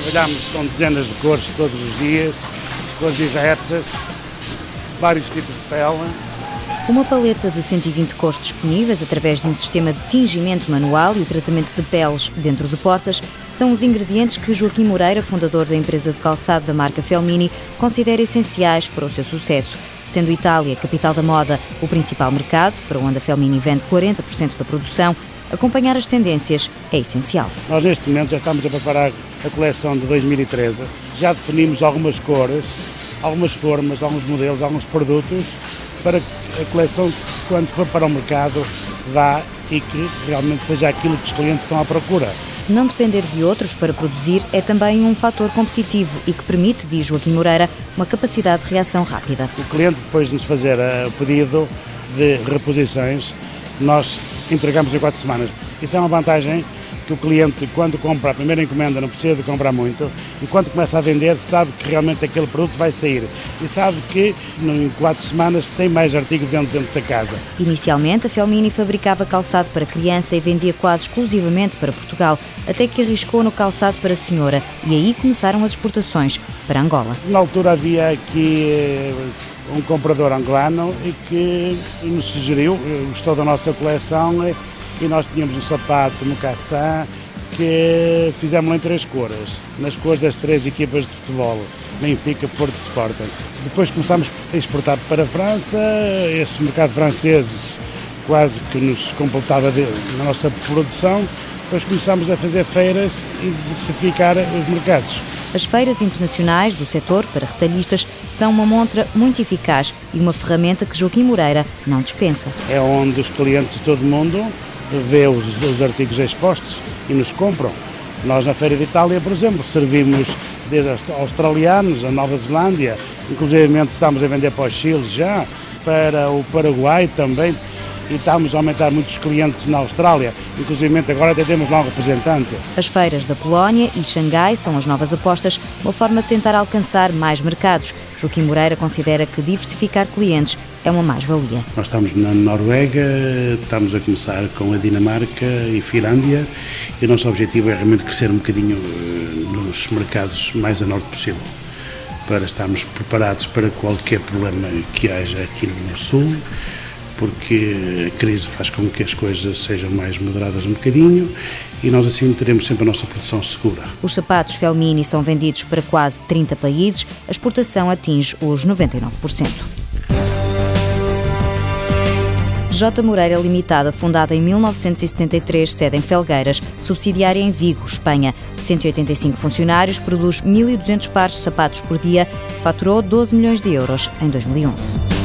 trabalhámos com dezenas de cores todos os dias, cores diversas, vários tipos de tela. Uma paleta de 120 cores disponíveis através de um sistema de tingimento manual e o tratamento de peles dentro de portas são os ingredientes que Joaquim Moreira, fundador da empresa de calçado da marca Felmini, considera essenciais para o seu sucesso. Sendo Itália, capital da moda, o principal mercado, para onde a Felmini vende 40% da produção, acompanhar as tendências é essencial. Nós neste momento já estamos a preparar a coleção de 2013, já definimos algumas cores, algumas formas, alguns modelos, alguns produtos, para que a coleção, quando for para o mercado, vá e que realmente seja aquilo que os clientes estão à procura. Não depender de outros para produzir é também um fator competitivo e que permite, diz Joaquim Moreira, uma capacidade de reação rápida. O cliente, depois de nos fazer o pedido de reposições, nós entregamos em 4 semanas. Isso é uma vantagem que o cliente, quando compra a primeira encomenda, não precisa de comprar muito, e quando começa a vender sabe que realmente aquele produto vai sair e sabe que em 4 semanas tem mais artigo dentro da casa. Inicialmente, a Felmini fabricava calçado para criança e vendia quase exclusivamente para Portugal, até que arriscou no calçado para senhora, e aí começaram as exportações para Angola. Na altura havia aqui um comprador angolano e que nos sugeriu, gostou da nossa coleção, e nós tínhamos um sapato no caçã que fizemos em 3 cores, nas cores das 3 equipas de futebol, Benfica, Porto e Sporting. Depois começámos a exportar para a França, esse mercado francês quase que nos completava na nossa produção. Depois começámos a fazer feiras e diversificar os mercados. As feiras internacionais do setor para retalhistas são uma montra muito eficaz e uma ferramenta que Joaquim Moreira não dispensa. É onde os clientes de todo o mundo vê os artigos expostos e nos compram. Nós na Feira de Itália, por exemplo, servimos desde aos australianos, a Nova Zelândia, inclusive estamos a vender para o Chile já, para o Paraguai também, e estamos a aumentar muitos clientes na Austrália, inclusive agora até temos lá um representante. As feiras da Polónia e Xangai são as novas apostas, uma forma de tentar alcançar mais mercados. Joaquim Moreira considera que diversificar clientes é uma mais-valia. Nós estamos na Noruega, estamos a começar com a Dinamarca e Finlândia, e o nosso objetivo é realmente crescer um bocadinho nos mercados mais a norte possível, para estarmos preparados para qualquer problema que haja aqui no sul, porque a crise faz com que as coisas sejam mais moderadas um bocadinho e nós assim teremos sempre a nossa produção segura. Os sapatos Felmini são vendidos para quase 30 países, a exportação atinge os 99%. J. Moreira Limitada, fundada em 1973, sede em Felgueiras, subsidiária em Vigo, Espanha. 185 funcionários, produz 1.200 pares de sapatos por dia, faturou 12 milhões de euros em 2011.